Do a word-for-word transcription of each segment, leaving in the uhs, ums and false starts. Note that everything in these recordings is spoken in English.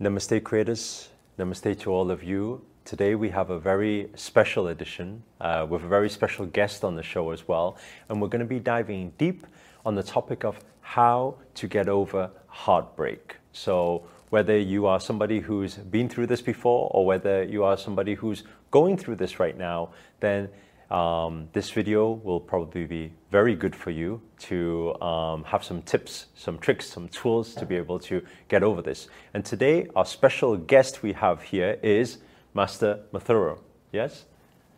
Namaste creators, namaste to all of you. Today we have a very special edition uh, with a very special guest on the show as well. And we're going to be diving deep on the topic of how to get over heartbreak. So whether you are somebody who's been through this before or whether you are somebody who's going through this right now, then Um, this video will probably be very good for you to um, have some tips, some tricks, some tools to be able to get over this. And today, our special guest we have here is Master Mathuro. Yes?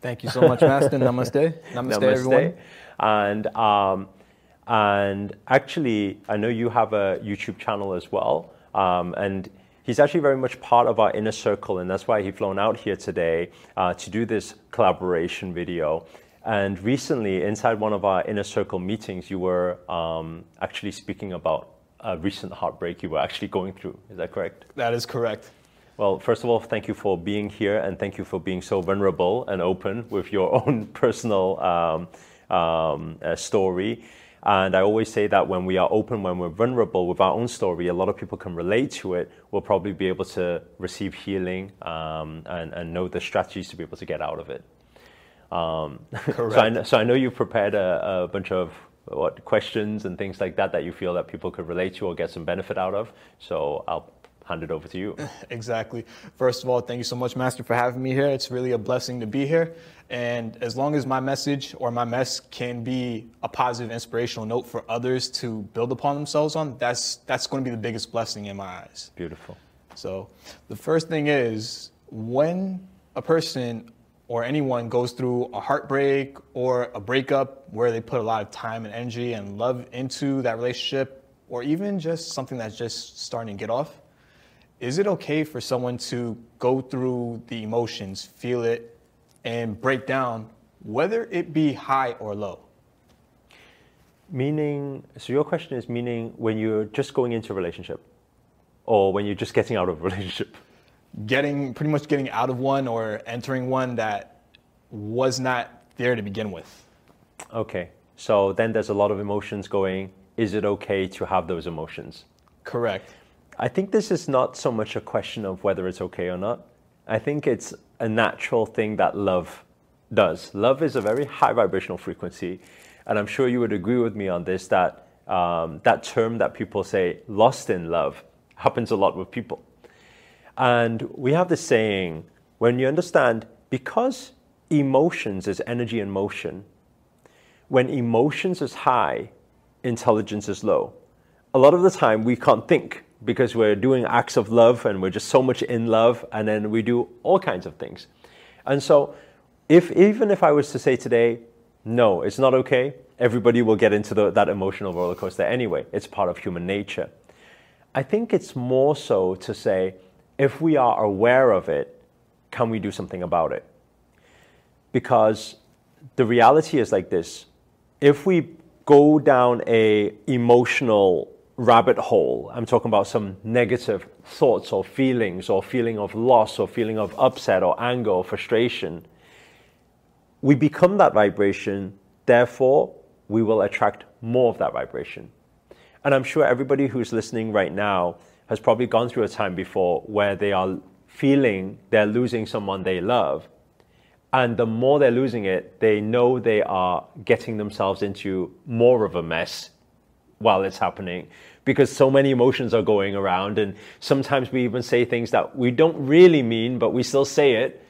Thank you so much, Master. Namaste. Namaste, Namaste, everyone. And, um, and actually, I know you have a YouTube channel as well. Um, and he's actually very much part of our inner circle, and that's why he's flown out here today uh, to do this collaboration video. And recently, inside one of our inner circle meetings, you were um, actually speaking about a recent heartbreak you were actually going through. Is that correct? That is correct. Well, first of all, thank you for being here, and thank you for being so vulnerable and open with your own personal um, um, uh, story. And I always say that when we are open, when we're vulnerable with our own story, a lot of people can relate to it. We'll probably be able to receive healing um, and, and know the strategies to be able to get out of it. Um, Correct. So I, know, so I know you've prepared a, a bunch of what questions and things like that that you feel that people could relate to or get some benefit out of. So I'll hand it over to you. Exactly. First of all, thank you so much, Master, for having me here. It's really a blessing to be here. And as long as my message or my mess can be a positive, inspirational note for others to build upon themselves on, that's, that's going to be the biggest blessing in my eyes. Beautiful. So the first thing is, when a person or anyone goes through a heartbreak or a breakup where they put a lot of time and energy and love into that relationship, or even just something that's just starting to get off, is it okay for someone to go through the emotions, feel it, and break down, whether it be high or low? Meaning, so your question is meaning when you're just going into a relationship or when you're just getting out of a relationship? Getting, pretty much getting out of one or entering one that was not there to begin with. Okay, so then there's a lot of emotions going, is it okay to have those emotions? Correct. I think this is not so much a question of whether it's okay or not. I think it's a natural thing that love does. Love is a very high vibrational frequency. And I'm sure you would agree with me on this, that um, that term that people say, lost in love, happens a lot with people. And we have this saying, when you understand, because emotions is energy in motion, when emotions is high, intelligence is low. A lot of the time we can't think, because we're doing acts of love and we're just so much in love, and then we do all kinds of things. And so if even if I was to say today, no, it's not okay, everybody will get into the, that emotional roller coaster anyway. It's part of human nature. I think it's more so to say, if we are aware of it, can we do something about it? Because the reality is like this. If we go down a emotional rabbit hole, I'm talking about some negative thoughts or feelings or feeling of loss or feeling of upset or anger or frustration, we become that vibration, therefore we will attract more of that vibration. And I'm sure everybody who's listening right now has probably gone through a time before where they are feeling they're losing someone they love, and the more they're losing it, they know they are getting themselves into more of a mess while it's happening, because so many emotions are going around. And sometimes we even say things that we don't really mean, but we still say it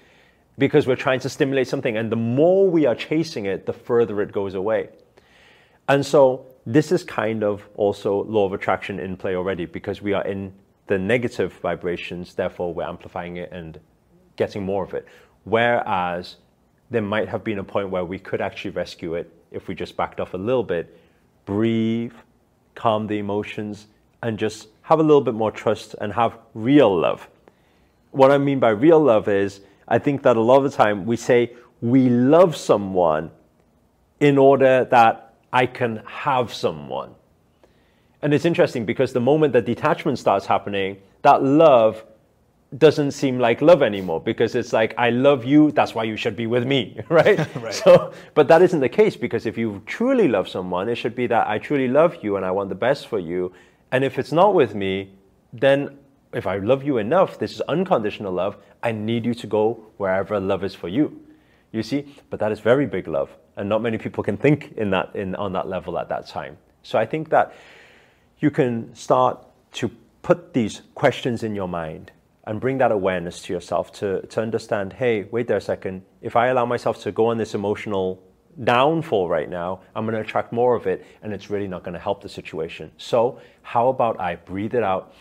because we're trying to stimulate something. And the more we are chasing it, the further it goes away. And so this is kind of also law of attraction in play already, because we are in the negative vibrations, therefore we're amplifying it and getting more of it. Whereas there might have been a point where we could actually rescue it if we just backed off a little bit, breathe, calm the emotions, and just have a little bit more trust and have real love. What I mean by real love is, I think that a lot of the time we say we love someone in order that I can have someone. And it's interesting, because the moment that detachment starts happening, that love doesn't seem like love anymore, because it's like, I love you, that's why you should be with me, right? Right. So, but that isn't the case, because if you truly love someone, it should be that I truly love you and I want the best for you. And if it's not with me, then if I love you enough, this is unconditional love, I need you to go wherever love is for you. You see? But that is very big love. And not many people can think in that, in, on that level at that time. So I think that you can start to put these questions in your mind and bring that awareness to yourself to, to understand, hey, wait there a second. If I allow myself to go on this emotional downfall right now, I'm going to attract more of it, and it's really not going to help the situation. So how about I breathe it out?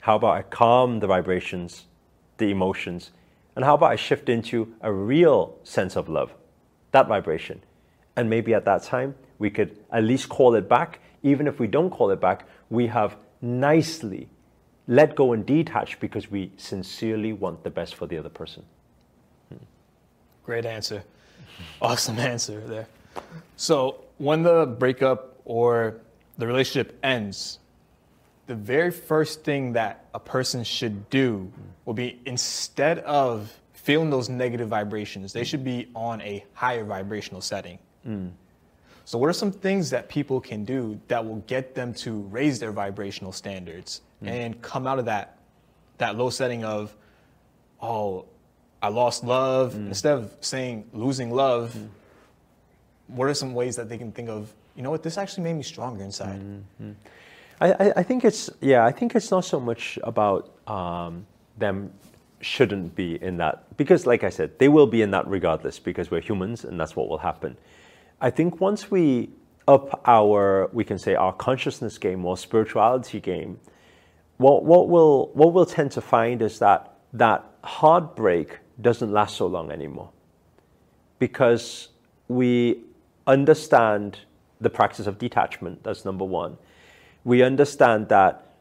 How about I calm the vibrations, the emotions? And how about I shift into a real sense of love, that vibration? And maybe at that time, we could at least call it back. Even if we don't call it back, we have nicely let go and detach because we sincerely want the best for the other person. Great answer. Awesome answer there. So when the breakup or the relationship ends, the very first thing that a person should do will be, instead of feeling those negative vibrations, they should be on a higher vibrational setting. Mm. So what are some things that people can do that will get them to raise their vibrational standards mm. and come out of that, that low setting of, oh, I lost love. Mm. Instead of saying losing love, mm. what are some ways that they can think of, you know what, this actually made me stronger inside? Mm-hmm. I, I think it's, yeah, I think it's not so much about um, them shouldn't be in that, because like I said, they will be in that regardless, because we're humans and that's what will happen. I think once we up our, we can say our consciousness game or spirituality game, what, what, we'll, what we'll tend to find is that that heartbreak doesn't last so long anymore, because we understand the practice of detachment. That's number one. We understand that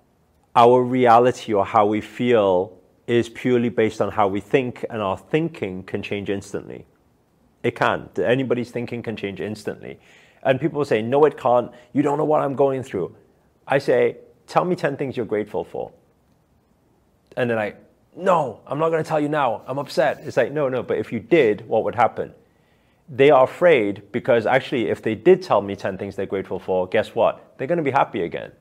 our reality or how we feel is purely based on how we think, and our thinking can change instantly. It can. Anybody's thinking can change instantly. And people say, no, it can't. You don't know what I'm going through. I say, tell me ten things you're grateful for. And then I, no, I'm not going to tell you now. I'm upset. It's like, no, no, but if you did, what would happen? They are afraid, because actually if they did tell me ten things they're grateful for, guess what? They're going to be happy again,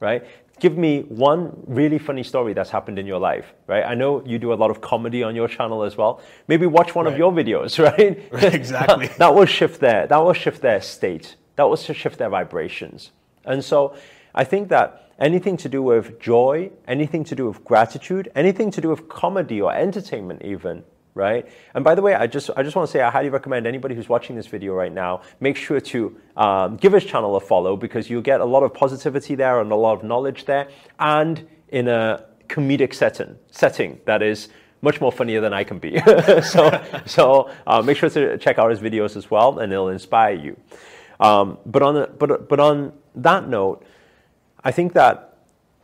right? Give me one really funny story that's happened in your life, right? I know you do a lot of comedy on your channel as well. Maybe watch one right. of your videos, right? Right, exactly. that, that will shift their, that will shift their state. That will shift their vibrations. And so I think that anything to do with joy, anything to do with gratitude, anything to do with comedy or entertainment even, right? And by the way, I just I just want to say I highly recommend anybody who's watching this video right now, make sure to um, give his channel a follow, because you'll get a lot of positivity there and a lot of knowledge there, and in a comedic setting, setting that is much more funnier than I can be. so so uh, make sure to check out his videos as well, and it'll inspire you. Um, but on a, but but on that note, I think that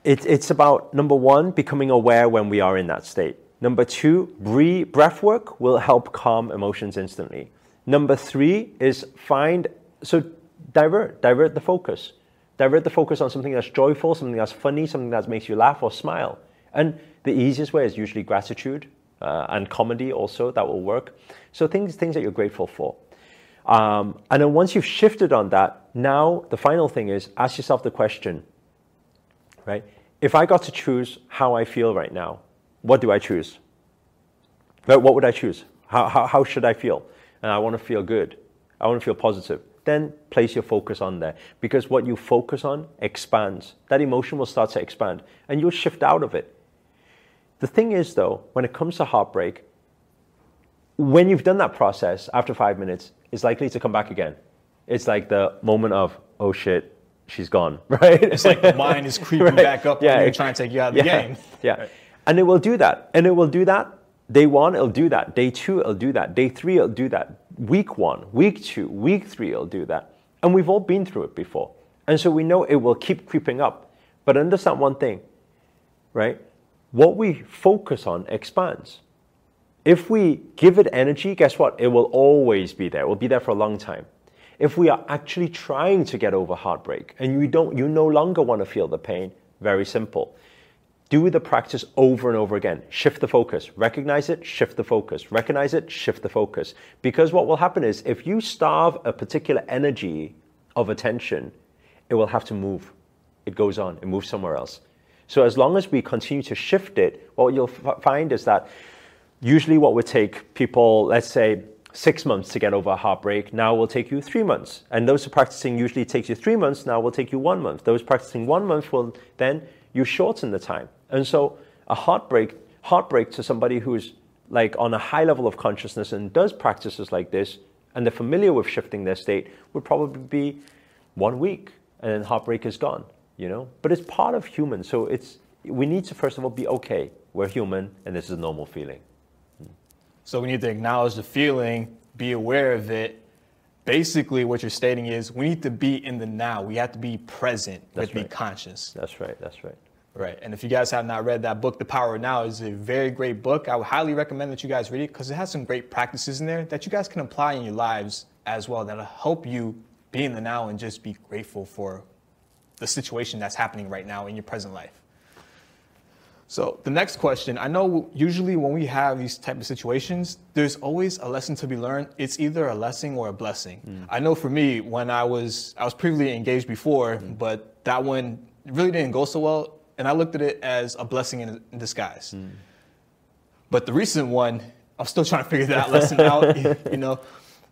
it, it's about, number one, becoming aware when we are in that state. Number two, breathe, breath work will help calm emotions instantly. Number three is find, so divert, divert the focus. Divert the focus on something that's joyful, something that's funny, something that makes you laugh or smile. And the easiest way is usually gratitude uh, and comedy also, that will work. So things, things that you're grateful for. Um, and then once you've shifted on that, now the final thing is ask yourself the question, right? If I got to choose how I feel right now, what do I choose? What would I choose? How, how, how should I feel? And I want to feel good. I want to feel positive. Then place your focus on there, because what you focus on expands. That emotion will start to expand and you'll shift out of it. The thing is though, when it comes to heartbreak, when you've done that process after five minutes, it's likely to come back again. It's like the moment of, oh shit, she's gone, right? It's like the mind is creeping right. back up yeah, when you're trying to take you out of the yeah, game. Yeah. Right. And it will do that. And it will do that. Day one, it'll do that. Day two, it'll do that. Day three, it'll do that. Week one, week two, week three, it'll do that. And we've all been through it before. And so we know it will keep creeping up. But understand one thing, right? What we focus on expands. If we give it energy, guess what? It will always be there. It will be there for a long time. If we are actually trying to get over heartbreak and you don't, you no longer want to feel the pain, very simple. Do the practice over and over again. Shift the focus. Recognize it, shift the focus. Recognize it, shift the focus. Because what will happen is if you starve a particular energy of attention, it will have to move. It goes on. It moves somewhere else. So as long as we continue to shift it, what you'll find is that usually what would take people, let's say, six months to get over a heartbreak, now will take you three months. And those practicing usually takes you three months, now will take you one month. Those practicing one month will then, you shorten the time. And so a heartbreak, heartbreak to somebody who's like on a high level of consciousness and does practices like this, and they're familiar with shifting their state, would probably be one week, and then heartbreak is gone, you know? But it's part of human, so it's, we need to first of all be okay. We're human, and this is a normal feeling. So we need to acknowledge the feeling, be aware of it. Basically, what you're stating is we need to be in the now. We have to be present, but be conscious. That's right, that's right. Right, and if you guys have not read that book, The Power of Now is a very great book. I would highly recommend that you guys read it because it has some great practices in there that you guys can apply in your lives as well that'll help you be in the now and just be grateful for the situation that's happening right now in your present life. So the next question, I know usually when we have these type of situations, there's always a lesson to be learned. It's either a lesson or a blessing. Mm. I know for me, when I was, I was previously engaged before, mm. but that one really didn't go so well. And I looked at it as a blessing in, in disguise. Mm. But the recent one, I'm still trying to figure that lesson out. You know,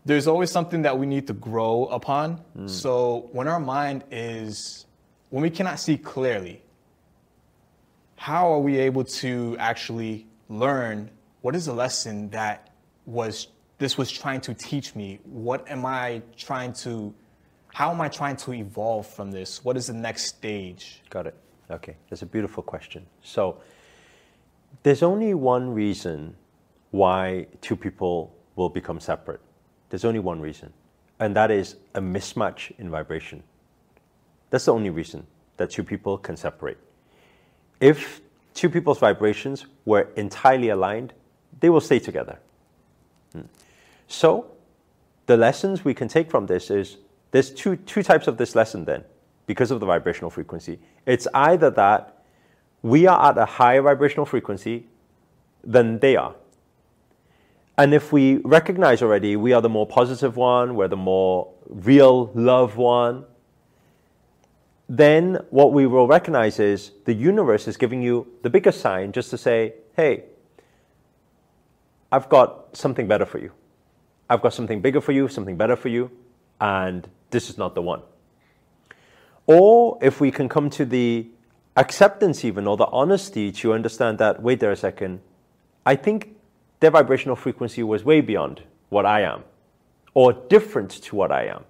there's always something that we need to grow upon. Mm. So when our mind is, when we cannot see clearly, how are we able to actually learn what is the lesson that was, this was trying to teach me? What am I trying to, how am I trying to evolve from this? What is the next stage? Got it. Okay, that's a beautiful question. So there's only one reason why two people will become separate. There's only one reason, and that is a mismatch in vibration. That's the only reason that two people can separate. If two people's vibrations were entirely aligned, they will stay together. So the lessons we can take from this is, there's two, two types of this lesson then. Because of the vibrational frequency. It's either that we are at a higher vibrational frequency than they are. And if we recognize already we are the more positive one, we're the more real love one, then what we will recognize is the universe is giving you the biggest sign just to say, hey, I've got something better for you. I've got something bigger for you, something better for you, and this is not the one. Or if we can come to the acceptance even, or the honesty to understand that, wait there a second, I think their vibrational frequency was way beyond what I am, or different to what I am,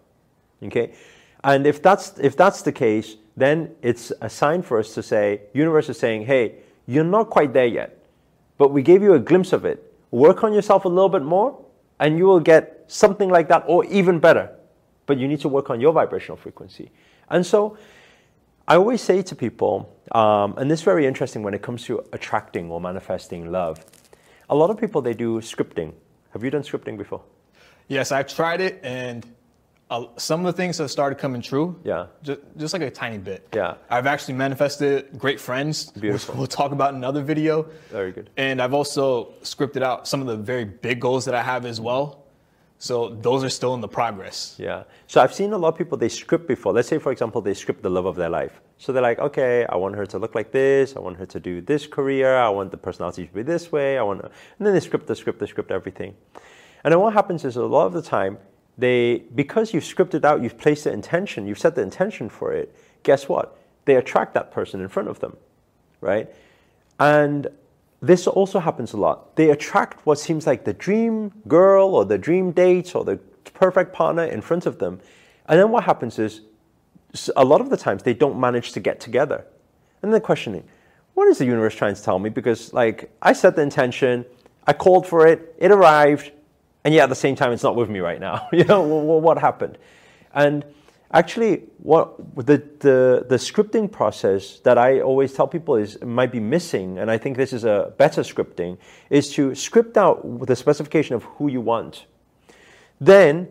okay? And if that's, if that's the case, then it's a sign for us to say, universe is saying, hey, you're not quite there yet, but we gave you a glimpse of it. Work on yourself a little bit more, and you will get something like that, or even better. But you need to work on your vibrational frequency. And so I always say to people, um, and this is very interesting when it comes to attracting or manifesting love. A lot of people, they do scripting. Have you done scripting before? Yes, I've tried it, and uh, some of the things have started coming true. Yeah. Just, just like a tiny bit. Yeah. I've actually manifested great friends. Beautiful. Which we'll talk about in another video. Very good. And I've also scripted out some of the very big goals that I have as well. So those are still in the progress. Yeah. So I've seen a lot of people, they script before. Let's say, for example, they script the love of their life. So they're like, okay, I want her to look like this. I want her to do this career. I want the personality to be this way. I want her. And then they script, the script, the script, everything. And then what happens is a lot of the time, they, because you've scripted out, you've placed the intention, you've set the intention for it, guess what? They attract that person in front of them, right? And this also happens a lot. They attract what seems like the dream girl or the dream date or the perfect partner in front of them. And then what happens is a lot of the times they don't manage to get together. And they're questioning, what is the universe trying to tell me? Because like I set the intention, I called for it, it arrived, and yet at the same time it's not with me right now. You know, what happened? And actually, what the, the, the scripting process that I always tell people is might be missing, and I think this is a better scripting, is to script out the specification of who you want. Then,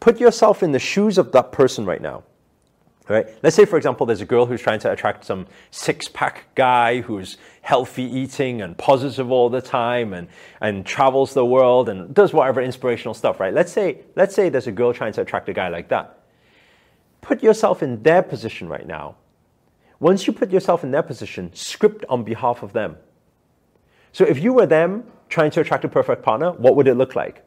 put yourself in the shoes of that person right now. Right? Let's say, for example, there's a girl who's trying to attract some six-pack guy who's healthy eating and positive all the time and, and travels the world and does whatever inspirational stuff, right? Let's say, let's say there's a girl trying to attract a guy like that. Put yourself in their position right now. Once you put yourself in their position, script on behalf of them. So if you were them trying to attract a perfect partner, what would it look like?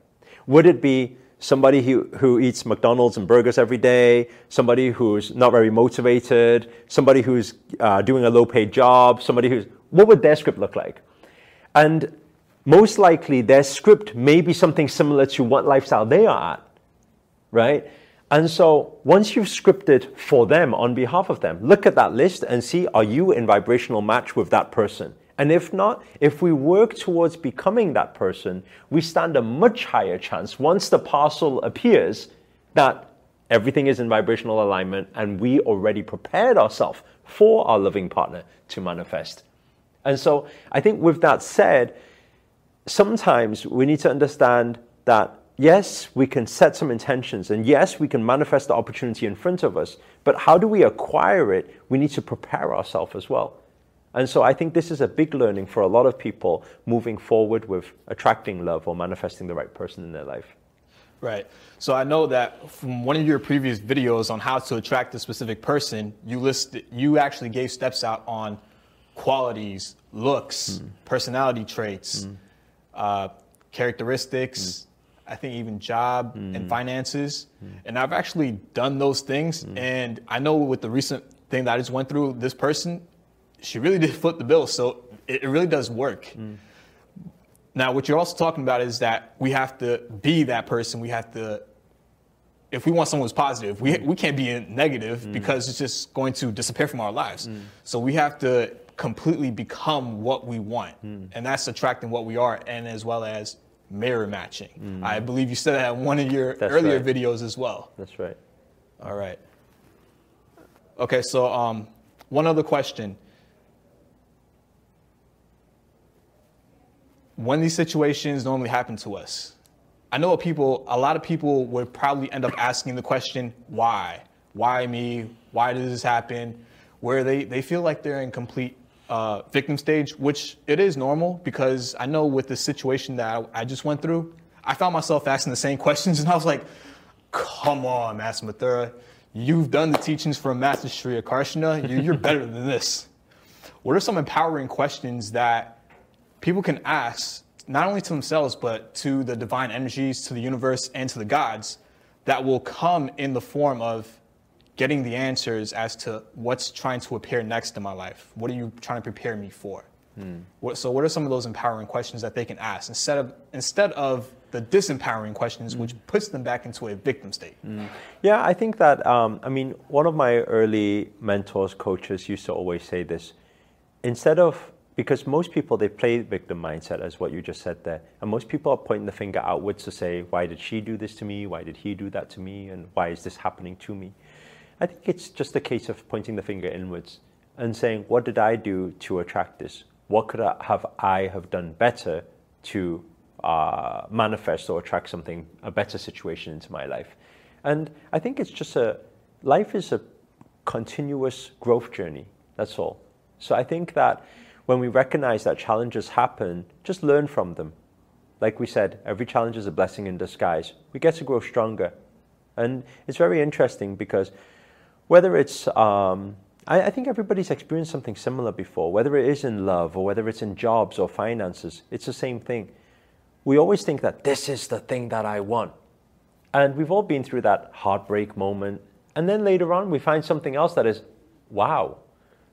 Would it be somebody who, who eats McDonald's and burgers every day, somebody who's not very motivated, somebody who's uh, doing a low-paid job, somebody who's... What would their script look like? And most likely, their script may be something similar to what lifestyle they are at, right? And so once you've scripted for them, on behalf of them, look at that list and see, are you in vibrational match with that person? And if not, if we work towards becoming that person, we stand a much higher chance once the parcel appears that everything is in vibrational alignment and we already prepared ourselves for our loving partner to manifest. And so I think with that said, sometimes we need to understand that yes, we can set some intentions and yes, we can manifest the opportunity in front of us, but how do we acquire it? We need to prepare ourselves as well. And so I think this is a big learning for a lot of people moving forward with attracting love or manifesting the right person in their life. Right. So I know that from one of your previous videos on how to attract a specific person, you listed, you actually gave steps out on qualities, looks, mm. personality traits, mm. uh, characteristics, mm. I think even job mm. and finances. Mm. And I've actually done those things. Mm. And I know with the recent thing that I just went through, this person, she really did flip the bill. So it, it really does work. Mm. Now, what you're also talking about is that we have to be that person. We have to, if we want someone who's positive, we, mm. we can't be negative mm. because it's just going to disappear from our lives. Mm. So we have to completely become what we want. Mm. And that's attracting what we are, and as well as mirror matching. Mm. I believe you said that in one of your That's earlier right. videos as well. That's right. All right. Okay, so um, one other question. When these situations normally happen to us, I know people, a lot of people would probably end up asking the question, why? Why me? Why does this happen? Where they, they feel like they're in complete Uh, victim stage, which it is normal, because I know with the situation that I, I just went through, I found myself asking the same questions, and I was like, come on, Master Mathura, you've done the teachings from Master Shri Akarshana, you, you're better than this. What are some empowering questions that people can ask, not only to themselves, but to the divine energies, to the universe, and to the gods, that will come in the form of getting the answers as to what's trying to appear next in my life? What are you trying to prepare me for? Mm. What, so what are some of those empowering questions that they can ask instead of, instead of the disempowering questions, mm. which puts them back into a victim state? Mm. Yeah, I think that, um, I mean, one of my early mentors, coaches used to always say this. Instead of, because most people, they play victim mindset as what you just said there. And most people are pointing the finger outwards to say, why did she do this to me? Why did he do that to me? And why is this happening to me? I think it's just a case of pointing the finger inwards and saying, what did I do to attract this? What could I have, I have done better to uh, manifest or attract something, a better situation into my life? And I think it's just a, life is a continuous growth journey, that's all. So I think that when we recognize that challenges happen, just learn from them. Like we said, every challenge is a blessing in disguise. We get to grow stronger. And it's very interesting because whether it's, um, I, I think everybody's experienced something similar before, whether it is in love or whether it's in jobs or finances, it's the same thing. We always think that this is the thing that I want. And we've all been through that heartbreak moment. And then later on, we find something else that is, wow,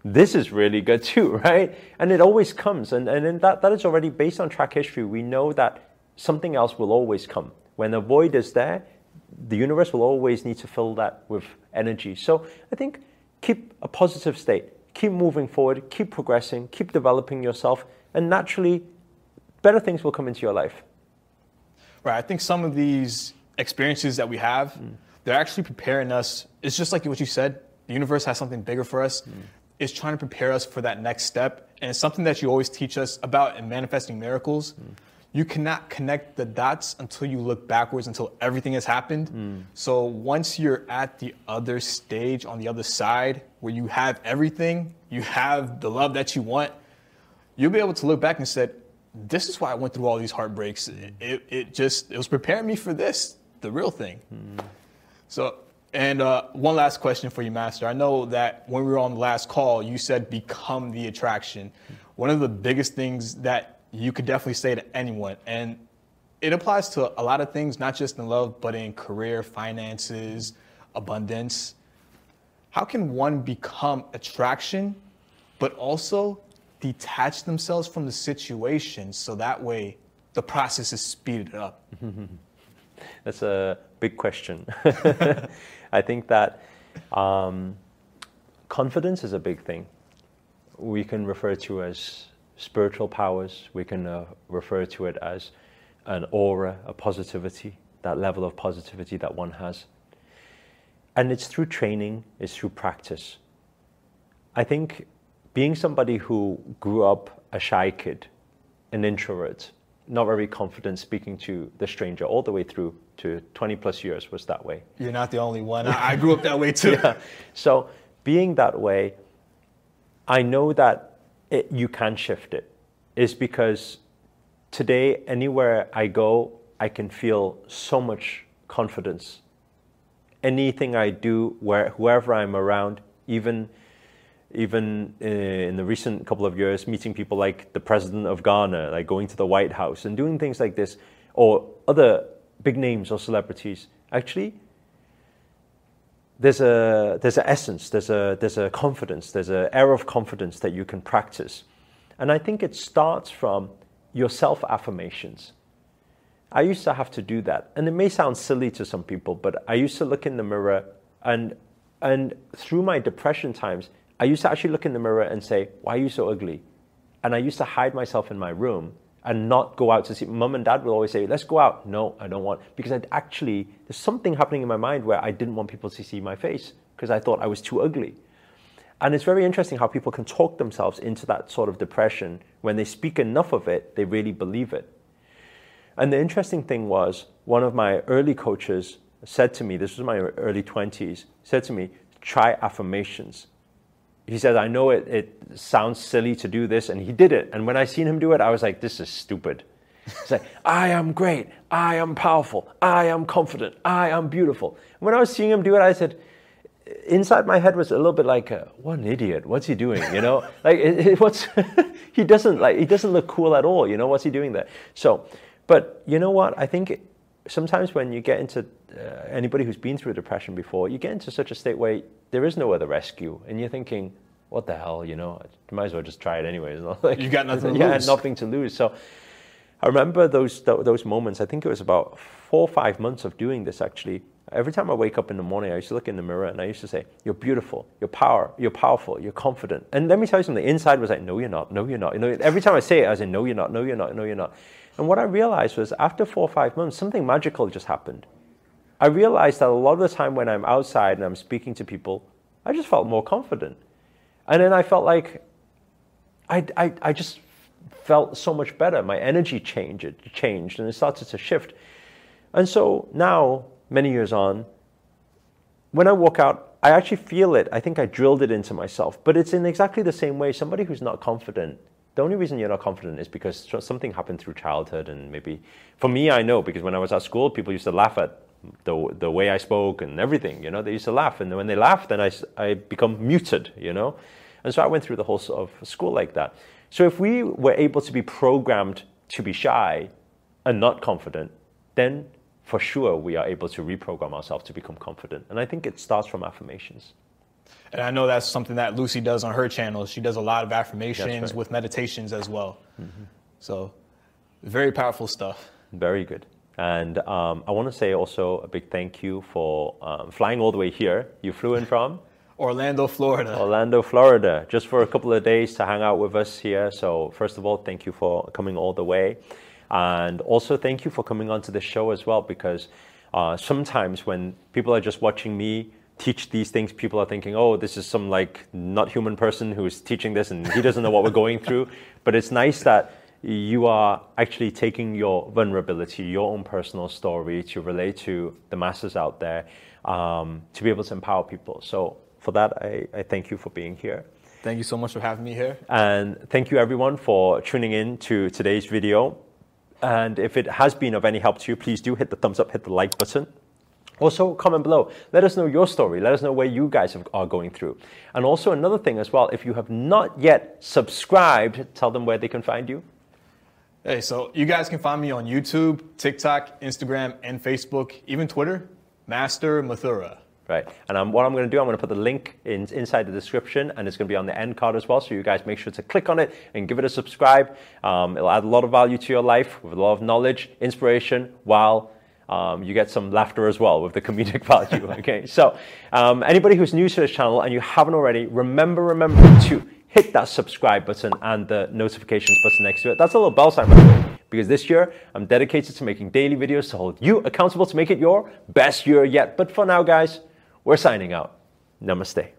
this is really good too, right? And it always comes. And, and in that, that is already based on track history. We know that something else will always come. When a void is there, the universe will always need to fill that with energy. So I think keep a positive state, keep moving forward, keep progressing, keep developing yourself, and naturally better things will come into your life. Right. I think some of these experiences that we have, mm. they're actually preparing us. It's just like what you said, the universe has something bigger for us. Mm. It's trying to prepare us for that next step. And it's something that you always teach us about in Manifesting Miracles. Mm. You cannot connect the dots until you look backwards, until everything has happened. Mm. So once you're at the other stage, on the other side, where you have everything, you have the love that you want, you'll be able to look back and say, this is why I went through all these heartbreaks. It, it just, it was preparing me for this, the real thing. Mm. So And uh, one last question for you, Master. I know that when we were on the last call, you said become the attraction. One of the biggest things that you could definitely say to anyone, and it applies to a lot of things, not just in love, but in career, finances, abundance. How can one become attraction, but also detach themselves from the situation so that way the process is speeded up? That's a big question. I think that um, confidence is a big thing. We can refer to as spiritual powers. We can uh, refer to it as an aura, a positivity, that level of positivity that one has. And it's through training, it's through practice. I think being somebody who grew up a shy kid, an introvert, not very confident speaking to the stranger all the way through to twenty plus years was that way. You're not the only one. I grew up that way too. Yeah. So being that way, I know that it, you can shift it. It's because today, anywhere I go, I can feel so much confidence. Anything I do, where, whoever I'm around, even even in the recent couple of years, meeting people like the president of Ghana, like going to the White House and doing things like this, or other big names or celebrities, actually, there's a there's an essence, there's a there's a confidence, there's an air of confidence that you can practice. And I think it starts from your self-affirmations. I used to have to do that. And it may sound silly to some people, but I used to look in the mirror and, and through my depression times, I used to actually look in the mirror and say, why are you so ugly? And I used to hide myself in my room and not go out to see. Mum and dad would always say, let's go out. No, I don't want. Because I'd actually, there's something happening in my mind where I didn't want people to see my face because I thought I was too ugly. And it's very interesting how people can talk themselves into that sort of depression. When they speak enough of it, they really believe it. And the interesting thing was, one of my early coaches said to me, this was my early twenties, said to me, try affirmations. He said, I know it, it sounds silly to do this, and he did it. And when I seen him do it, I was like, this is stupid. He's like, I am great, I am powerful, I am confident, I am beautiful. And when I was seeing him do it, I said, inside my head was a little bit like, uh, what an idiot, what's he doing, you know? Like, it, it, what's, he doesn't like, he doesn't look cool at all, you know, what's he doing there? So, but you know what, I think it, sometimes when you get into, uh, anybody who's been through depression before, you get into such a state where there is no other rescue. And you're thinking, what the hell, you know, I might as well just try it anyways. Like, you got nothing to yeah, lose. Yeah, nothing to lose. So I remember those, th those moments, I think it was about four or five months of doing this actually. Every time I wake up in the morning, I used to look in the mirror and I used to say, you're beautiful, you're, power, you're powerful, you're confident. And let me tell you something, inside was like, no, you're not, no, you're not. You know, every time I say it, I say, no, you're not, no, you're not, no, you're not. And what I realized was after four or five months, something magical just happened. I realized that a lot of the time when I'm outside and I'm speaking to people, I just felt more confident. And then I felt like, I, I, I just felt so much better. My energy changed, it changed, and it started to shift. And so now, many years on, when I walk out, I actually feel it. I think I drilled it into myself, but it's in exactly the same way. Somebody who's not confident, the only reason you're not confident is because something happened through childhood. And maybe, for me, I know, because when I was at school, people used to laugh at the, the way I spoke and everything, you know, they used to laugh. And when they laugh, then I, I become muted, you know. And so I went through the whole sort of school like that. So if we were able to be programmed to be shy and not confident, then for sure we are able to reprogram ourselves to become confident. And I think it starts from affirmations. And I know that's something that Lucy does on her channel. She does a lot of affirmations right. with meditations as well. Mm-hmm. So very powerful stuff. Very good. And um, I want to say also a big thank you for um, flying all the way here. You flew in from? Orlando, Florida. Orlando, Florida, just for a couple of days to hang out with us here. So first of all, thank you for coming all the way. And also thank you for coming onto the show as well, because uh, sometimes when people are just watching me teach these things, people are thinking, oh, this is some like not human person who is teaching this and he doesn't know what we're going through. But it's nice that you are actually taking your vulnerability, your own personal story to relate to the masses out there, um, to be able to empower people. So for that, I, I thank you for being here. Thank you so much for having me here. And thank you everyone for tuning in to today's video. And if it has been of any help to you, please do hit the thumbs up, hit the like button. Also, comment below. Let us know your story. Let us know where you guys have, are going through. And also another thing as well, if you have not yet subscribed, tell them where they can find you. Hey, so you guys can find me on YouTube, TikTok, Instagram, and Facebook, even Twitter, Master Mathuro. Right, and I'm, what I'm going to do, I'm going to put the link in, inside the description, and it's going to be on the end card as well, so you guys make sure to click on it and give it a subscribe. Um, it'll add a lot of value to your life with a lot of knowledge, inspiration, while Um, you get some laughter as well with the comedic value, okay? So um, anybody who's new to this channel and you haven't already, remember, remember to hit that subscribe button and the notifications button next to it. That's a little bell sign, by the way, because this year I'm dedicated to making daily videos to hold you accountable to make it your best year yet. But for now, guys, we're signing out. Namaste.